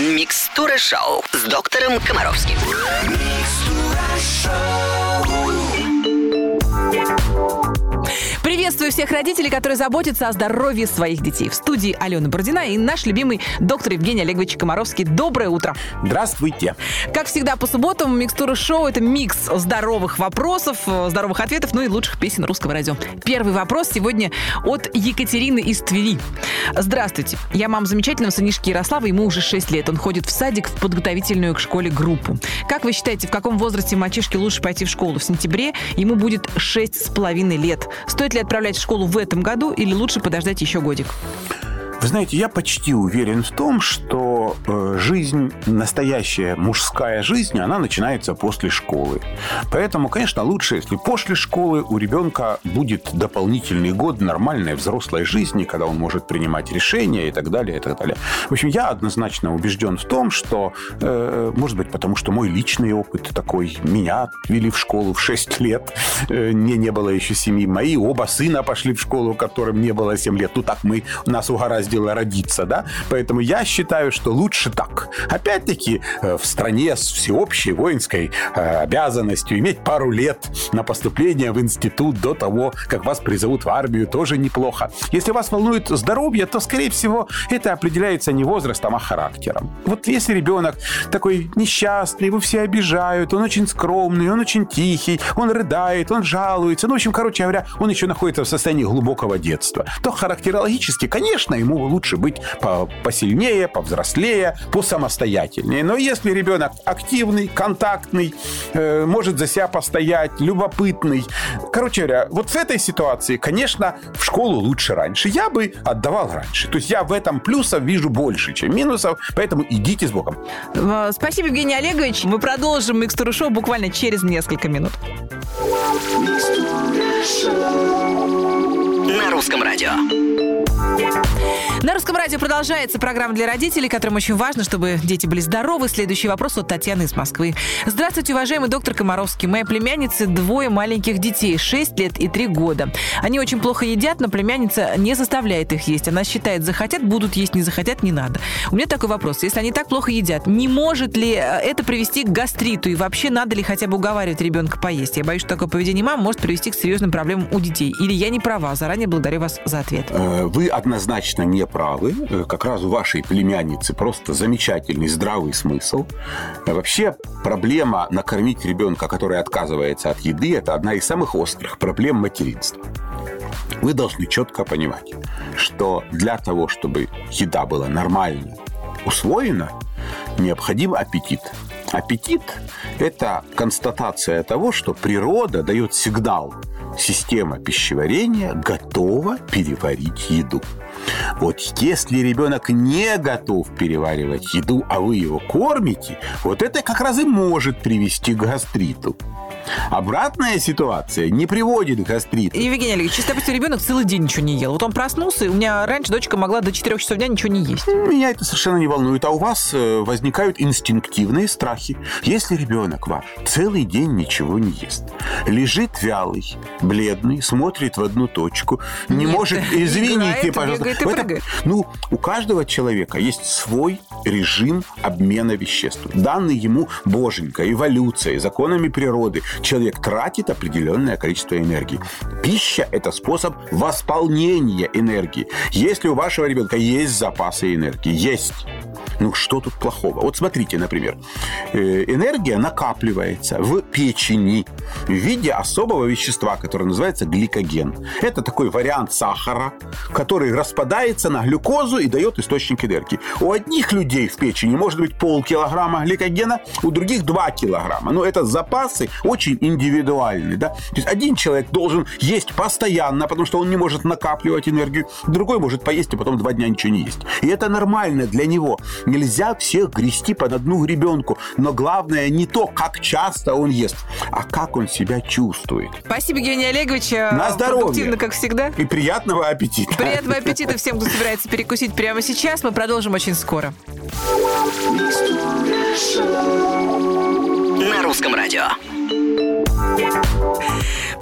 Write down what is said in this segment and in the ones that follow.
Микстура Шоу с доктором Комаровским. Приветствую всех родителей, которые заботятся о здоровье своих детей. В студии Алена Бородина и наш любимый доктор Евгений Олегович Комаровский. Доброе утро. Здравствуйте. Как всегда по субботам Микстура Шоу — это микс здоровых вопросов, здоровых ответов, ну и лучших песен Русского радио. Первый вопрос сегодня от Екатерины из Твери. Здравствуйте. Я мама замечательного сынишки Ярослава, ему уже 6 лет. Он ходит в садик в подготовительную к школе группу. Как вы считаете, в каком возрасте мальчишке лучше пойти в школу? В сентябре ему будет 6,5 лет. Стоит ли отправлять в школу в этом году или лучше подождать еще годик? Вы знаете, я почти уверен в том, что жизнь, настоящая мужская жизнь, она начинается после школы. Поэтому, конечно, лучше, если после школы у ребенка будет дополнительный год нормальной взрослой жизни, когда он может принимать решения и так далее, и так далее. В общем, я однозначно убежден в том, что, может быть, потому что мой личный опыт такой, меня вели в школу в 6 лет, мне не было еще 7, мои оба сына пошли в школу, которым не было 7 лет. Ну, так нас угораздило родиться, да, поэтому я считаю, что лучше так. Опять-таки, в стране с всеобщей воинской обязанностью иметь пару лет на поступление в институт до того, как вас призовут в армию, тоже неплохо. Если вас волнует здоровье, то, скорее всего, это определяется не возрастом, а характером. Вот если ребенок такой несчастный, его все обижают, он очень скромный, он очень тихий, он рыдает, он жалуется, ну, в общем, короче говоря, он еще находится в состоянии глубокого детства, то характерологически, конечно, ему лучше быть посильнее, повзрослее, посамостоятельнее. Но если ребенок активный, контактный, может за себя постоять, любопытный, короче говоря, вот в этой ситуации, конечно, в школу лучше раньше. Я бы отдавал раньше. То есть я в этом плюсов вижу больше, чем минусов, поэтому идите с Богом. Спасибо, Евгений Олегович. Мы продолжим Микстуру Шоу буквально через несколько минут. На Русском радио. На Русском радио продолжается программа для родителей, которым очень важно, чтобы дети были здоровы. Следующий вопрос от Татьяны из Москвы. Здравствуйте, уважаемый доктор Комаровский. Моей племяннице двое маленьких детей, 6 лет и 3 года. Они очень плохо едят, но племянница не заставляет их есть. Она считает, захотят — будут есть, не захотят — не надо. У меня такой вопрос. Если они так плохо едят, не может ли это привести к гастриту? И вообще, надо ли хотя бы уговаривать ребенка поесть? Я боюсь, что такое поведение мам может привести к серьезным проблемам у детей. Или я не права? Заранее благодарю вас за ответ. Вы однозначно не правы. Как раз у вашей племянницы просто замечательный здравый смысл. Вообще, проблема накормить ребенка, который отказывается от еды, это одна из самых острых проблем материнства. Вы должны четко понимать, что для того, чтобы еда была нормально усвоена, необходим аппетит. Аппетит – это констатация того, что природа дает сигнал: система пищеварения готова переварить еду. Вот если ребенок не готов переваривать еду, а вы его кормите, вот это как раз и может привести к гастриту. Обратная ситуация не приводит к гастриту. Евгений Олегович, чисто допустим, ребенок целый день ничего не ел. Вот он проснулся, и у меня раньше дочка могла до 4 часов дня ничего не есть. Меня это совершенно не волнует. А у вас возникают инстинктивные страхи. Если ребенок ваш целый день ничего не ест, лежит вялый, бледный, смотрит в одну точку, не может... Извините, пожалуйста. У каждого человека есть свой режим обмена веществ, данный ему боженька, эволюцией, законами природы. Человек тратит определенное количество энергии. Пища – это способ восполнения энергии. Если у вашего ребенка есть запасы энергии, есть. Ну, что тут плохого? Вот смотрите, например, энергия накапливается в печени в виде особого вещества, которое называется гликоген. Это такой вариант сахара, который распадается на глюкозу и дает источник энергии. У одних людей в печени может быть полкилограмма гликогена, у других 2 килограмма. Но это запасы очень индивидуальны, да? То есть один человек должен есть постоянно, потому что он не может накапливать энергию, другой может поесть и потом 2 дня ничего не есть. И это нормально для него. Нельзя всех грести под одну гребенку. Но главное не то, как часто он ест, а как он себя чувствует. Спасибо, Евгений Олегович. На здоровье. Продуктивно, как всегда. И приятного аппетита. Приятного аппетита всем, кто собирается перекусить прямо сейчас. Мы продолжим очень скоро. На Русском радио.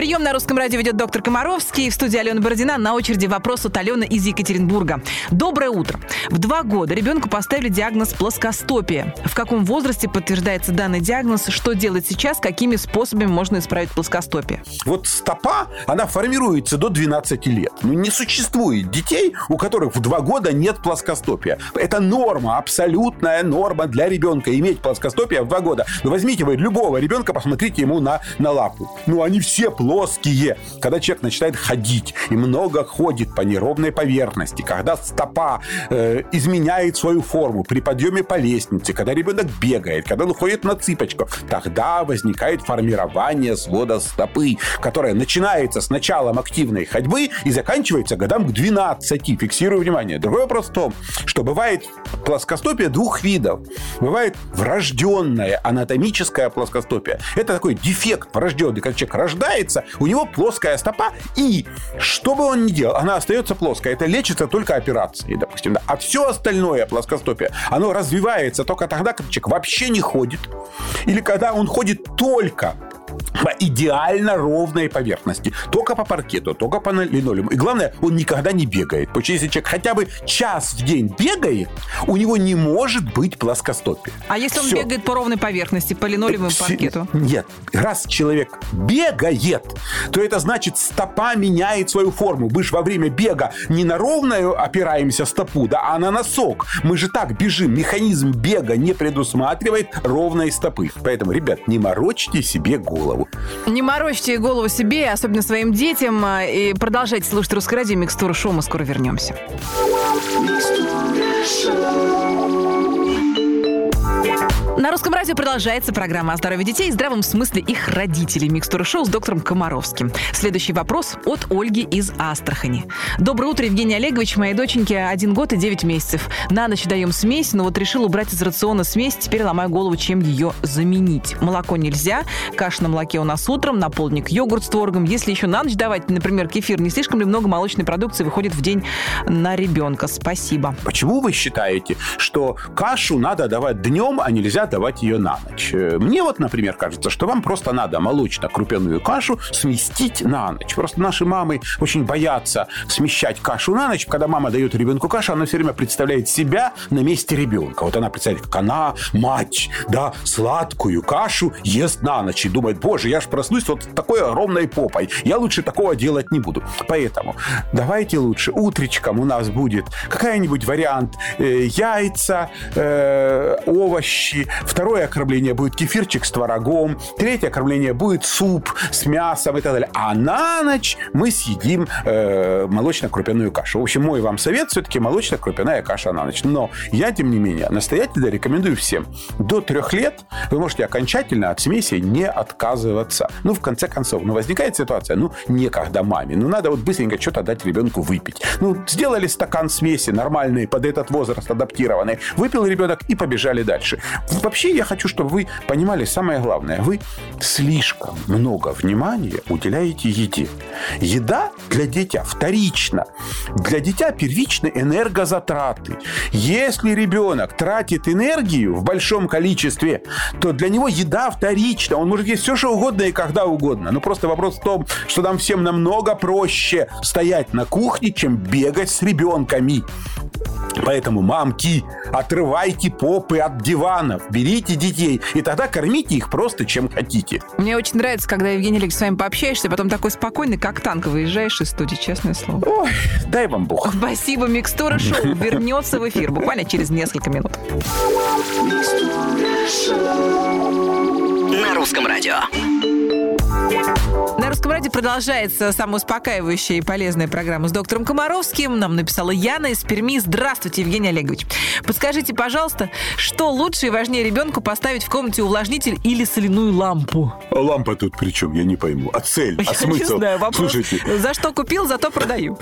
Прием на Русском радио ведет доктор Комаровский. В студии Алена Бородина. На очереди вопрос от Алены из Екатеринбурга. Доброе утро. В 2 года ребенку поставили диагноз плоскостопия. В каком возрасте подтверждается данный диагноз? Что делать сейчас? Какими способами можно исправить плоскостопие? Вот стопа, она формируется до 12 лет. Но не существует детей, у которых в 2 года нет плоскостопия. Это норма, абсолютная норма для ребенка иметь плоскостопие в 2 года. Но возьмите вы любого ребенка, посмотрите ему на лапу. Ну, они все плоские. Когда человек начинает ходить и много ходит по неровной поверхности, когда стопа изменяет свою форму при подъеме по лестнице, когда ребенок бегает, когда он ходит на цыпочках, тогда возникает формирование свода стопы, которое начинается с началом активной ходьбы и заканчивается годам к 12. Фиксирую внимание. Другой вопрос в том, что бывает плоскостопие 2 видов. Бывает врожденное анатомическое плоскостопие. Это такой дефект врожденный. Когда человек рождается, у него плоская стопа, и что бы он ни делал, она остается плоская. Это лечится только операцией, допустим. Да. А все остальное плоскостопие, оно развивается только тогда, когда человек вообще не ходит. Или когда он ходит только по идеально ровной поверхности. Только по паркету, только по линолеуму. И главное, он никогда не бегает. Потому что если человек хотя бы час в день бегает, у него не может быть плоскостопия. А если он бегает по ровной поверхности, по линолеуму и паркету? Нет. Раз человек бегает, то это значит, стопа меняет свою форму. Мы же во время бега не на ровную опираемся стопу, да, а на носок. Мы же так бежим. Механизм бега не предусматривает ровной стопы. Поэтому, ребят, не морочьте себе голову. Не морочьте голову себе, особенно своим детям. И продолжайте слушать Русское радио, Микстура Шоу. Мы скоро вернемся. На Русском радио продолжается программа о здоровье детей и здравом смысле их родителей. Микстура Шоу с доктором Комаровским. Следующий вопрос от Ольги из Астрахани. Доброе утро, Евгений Олегович. Моей доченьке 1 год и 9 месяцев. На ночь даем смесь, но вот решил убрать из рациона смесь. Теперь ломаю голову, чем ее заменить. Молоко нельзя. Каша на молоке у нас утром. На полдник йогурт с творогом. Если еще на ночь давать, например, кефир, не слишком ли много молочной продукции выходит в день на ребенка? Спасибо. Почему вы считаете, что кашу надо давать днем, а нельзя давать ее на ночь? Мне вот, например, кажется, что вам просто надо молочно-крупяную кашу сместить на ночь. Просто наши мамы очень боятся смещать кашу на ночь. Когда мама дает ребенку кашу, она все время представляет себя на месте ребенка. Вот она представляет, как она, мать, да, сладкую кашу ест на ночь и думает: боже, я ж проснусь вот такой огромной попой. Я лучше такого делать не буду. Поэтому давайте лучше утречком у нас будет какая-нибудь вариант яйца, овощи. 2 окормление будет кефирчик с творогом. 3 окормление будет суп с мясом и так далее. А на ночь мы съедим молочно-крупяную кашу. В общем, мой вам совет все-таки молочно-крупяная каша на ночь. Но я, тем не менее, настоятельно рекомендую всем. До 3 лет вы можете окончательно от смеси не отказываться. Ну, в конце концов, возникает ситуация, некогда маме. Надо быстренько что-то дать ребенку выпить. Сделали стакан смеси, нормальный, под этот возраст адаптированный. Выпил ребенок и побежали дальше. Вообще, я хочу, чтобы вы понимали самое главное. Вы слишком много внимания уделяете еде. Еда для дитя вторична. Для дитя первичны энергозатраты. Если ребенок тратит энергию в большом количестве, то для него еда вторична. Он может есть все, что угодно и когда угодно. Просто вопрос в том, что нам всем намного проще стоять на кухне, чем бегать с ребенками. Поэтому, мамки, отрывайте попы от диванов, берите детей, и тогда кормите их просто чем хотите. Мне очень нравится, когда, Евгений Олегович, с вами пообщаешься, а потом такой спокойный, как танк, выезжаешь из студии, честное слово. Ой, дай вам Бог. Спасибо, Микстура Шоу вернется в эфир буквально через несколько минут. На Русском радио. На Русском радио продолжается самоуспокаивающая и полезная программа с доктором Комаровским. Нам написала Яна из Перми. Здравствуйте, Евгений Олегович. Подскажите, пожалуйста, что лучше и важнее ребенку поставить в комнате: увлажнитель или соляную лампу? Лампа тут при чем? Я не пойму. А цель? А смысл? Не знаю. Вопрос. Слушайте. За что купил, зато продаю.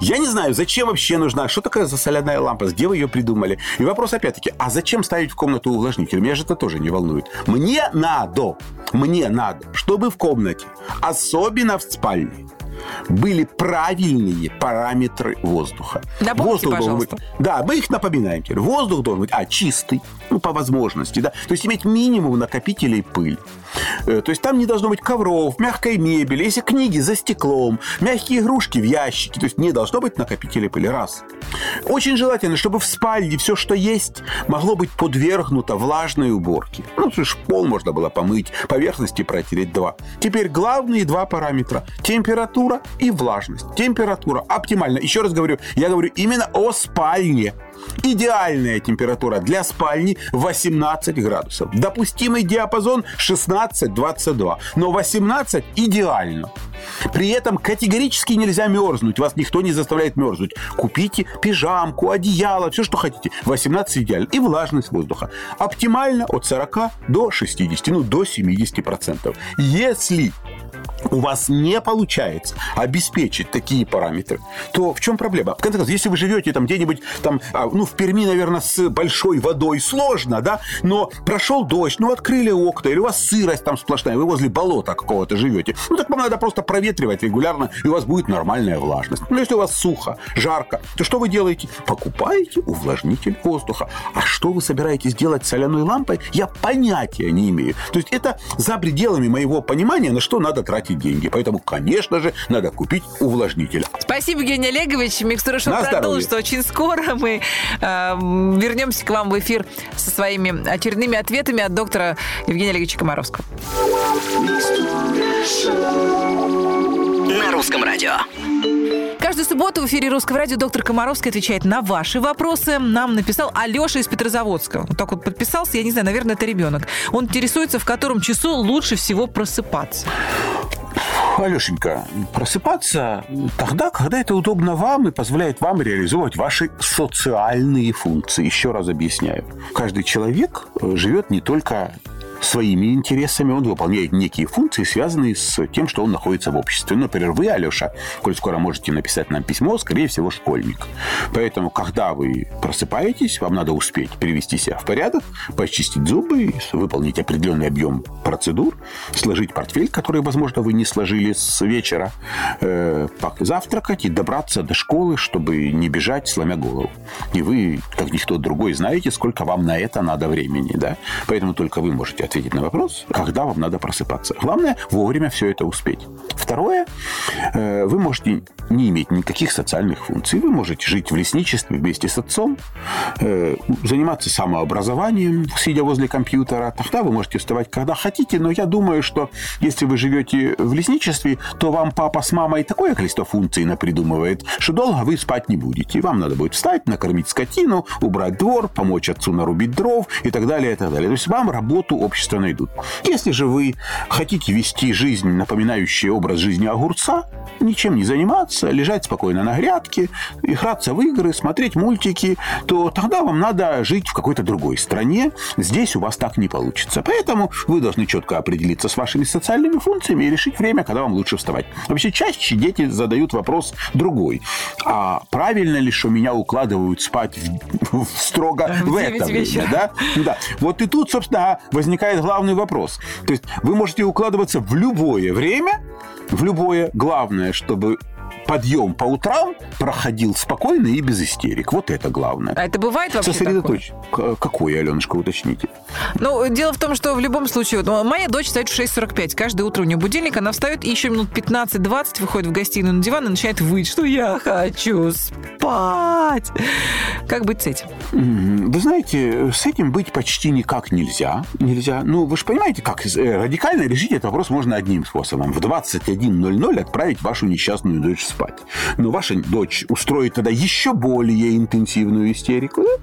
Я не знаю, зачем вообще нужна? Что такое за соляная лампа? Где вы ее придумали? И вопрос опять-таки, а зачем ставить в комнату увлажнитель? Меня же это тоже не волнует. Мне надо, чтобы в комнате, особенно в спальне, были правильные параметры воздуха. Напомните, пожалуйста. Да, мы их напоминаем теперь. Воздух должен быть чистый, по возможности. Да? То есть иметь минимум накопителей пыли. То есть там не должно быть ковров, мягкой мебели, если книги за стеклом, мягкие игрушки в ящике. То есть не должно быть накопителей пыли. Раз. Очень желательно, чтобы в спальне все, что есть, могло быть подвергнуто влажной уборке. Пол можно было помыть, поверхности протереть. Два. Теперь главные два параметра. Температура и влажность. Температура оптимальна. Еще раз говорю, я говорю именно о спальне. Идеальная температура для спальни 18 градусов. Допустимый диапазон 16-22. Но 18 идеально. При этом категорически нельзя мерзнуть. Вас никто не заставляет мерзнуть. Купите пижамку, одеяло, все, что хотите. 18 идеально. И влажность воздуха. Оптимально от 40 до 60, до 70%. Если у вас не получается обеспечить такие параметры, то в чем проблема? В конце концов, если вы живете там где-нибудь, там, в Перми, наверное, с большой водой сложно, да, но прошел дождь, открыли окна, или у вас сырость там сплошная, вы возле болота какого-то живете, так вам надо просто проветривать регулярно, и у вас будет нормальная влажность. Если у вас сухо, жарко, то что вы делаете? Покупаете увлажнитель воздуха. А что вы собираетесь делать с соляной лампой, я понятия не имею. То есть это за пределами моего понимания, на что надо тратить деньги. Поэтому, конечно же, надо купить увлажнитель. Спасибо, Евгений Олегович. Микстура Шоу продолжится очень скоро. Мы вернемся к вам в эфир со своими очередными ответами от доктора Евгения Олеговича Комаровского. На Русском радио. Каждую субботу в эфире Русского радио доктор Комаровский отвечает на ваши вопросы. Нам написал Алеша из Петрозаводска. Так подписался, я не знаю, наверное, это ребенок. Он интересуется, в котором часу лучше всего просыпаться. Алешенька, просыпаться тогда, когда это удобно вам и позволяет вам реализовывать ваши социальные функции. Еще раз объясняю. Каждый человек живет не только своими интересами, он выполняет некие функции, связанные с тем, что он находится в обществе. Например, вы, Алеша, коль скоро можете написать нам письмо, скорее всего, школьник. Поэтому, когда вы просыпаетесь, вам надо успеть привести себя в порядок, почистить зубы, выполнить определенный объем процедур, сложить портфель, который, возможно, вы не сложили с вечера, завтракать и добраться до школы, чтобы не бежать, сломя голову. И вы, как никто другой, знаете, сколько вам на это надо времени. Да? Поэтому только вы можете ответить на вопрос, когда вам надо просыпаться. Главное, вовремя все это успеть. Второе, вы можете не иметь никаких социальных функций. Вы можете жить в лесничестве вместе с отцом, заниматься самообразованием, сидя возле компьютера. Тогда вы можете вставать, когда хотите, но я думаю, что если вы живете в лесничестве, то вам папа с мамой такое количество функций напридумывает, что долго вы спать не будете. Вам надо будет встать, накормить скотину, убрать двор, помочь отцу нарубить дров и так далее, и так далее. То есть вам работу общества найдут. Если же вы хотите вести жизнь, напоминающую образ жизни огурца, ничем не заниматься, лежать спокойно на грядке, играться в игры, смотреть мультики, то тогда вам надо жить в какой-то другой стране. Здесь у вас так не получится. Поэтому вы должны четко определиться с вашими социальными функциями и решить время, когда вам лучше вставать. Вообще, чаще дети задают вопрос другой. А правильно ли, что меня укладывают спать строго в это время? Да? Да. Вот и тут, собственно, возникает главный вопрос. То есть вы можете укладываться в любое время, в любое. Главное, чтобы подъем по утрам проходил спокойно и без истерик. Вот это главное. А это бывает вообще такое? Какое, Аленушка, уточните? Дело в том, что в любом случае... моя дочь встает в 6:45. Каждое утро у нее будильник. Она встает и еще минут 15-20 выходит в гостиную на диван и начинает выть, что я хочу спать. Как быть с этим? Вы знаете, с этим быть почти никак нельзя. Нельзя. Вы же понимаете, как радикально решить этот вопрос можно одним способом. В 21:00 отправить вашу несчастную дочь спать. Но ваша дочь устроит тогда еще более интенсивную истерику. Да?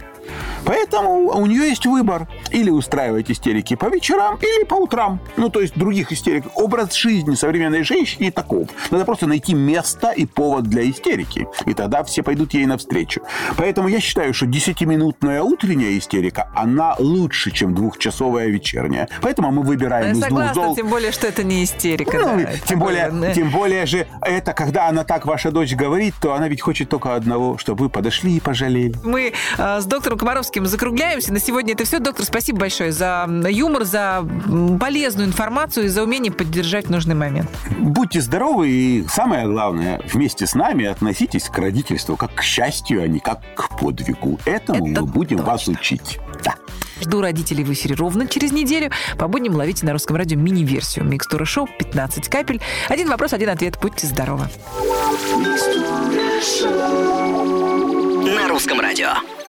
Поэтому у нее есть выбор. Или устраивать истерики по вечерам, или по утрам. То есть других истерик. Образ жизни современной женщины таков. Надо просто найти место и повод для истерики. И тогда все пойдут ей навстречу. Поэтому я считаю, что 10-минутная утренняя истерика, она лучше, чем 2-часовая вечерняя. Поэтому мы выбираем из двух зол. Я согласна, тем более, что это не истерика. Тем более же это, когда она так, ваша дочь, говорит, то она ведь хочет только одного, чтобы вы подошли и пожалели. Мы с доктором Комаровским закругляемся. На сегодня это все. Доктор, спасибо большое за юмор, за полезную информацию и за умение поддержать в нужный момент. Будьте здоровы и, самое главное, вместе с нами относитесь к родительству как к счастью, а не как к подвигу. Этому это мы будем точно вас учить. Да. Жду родителей в эфире ровно через неделю. По будням ловите на Русском радио мини-версию Микстура Шоу 15 капель. Один вопрос, один ответ. Будьте здоровы. На Русском радио.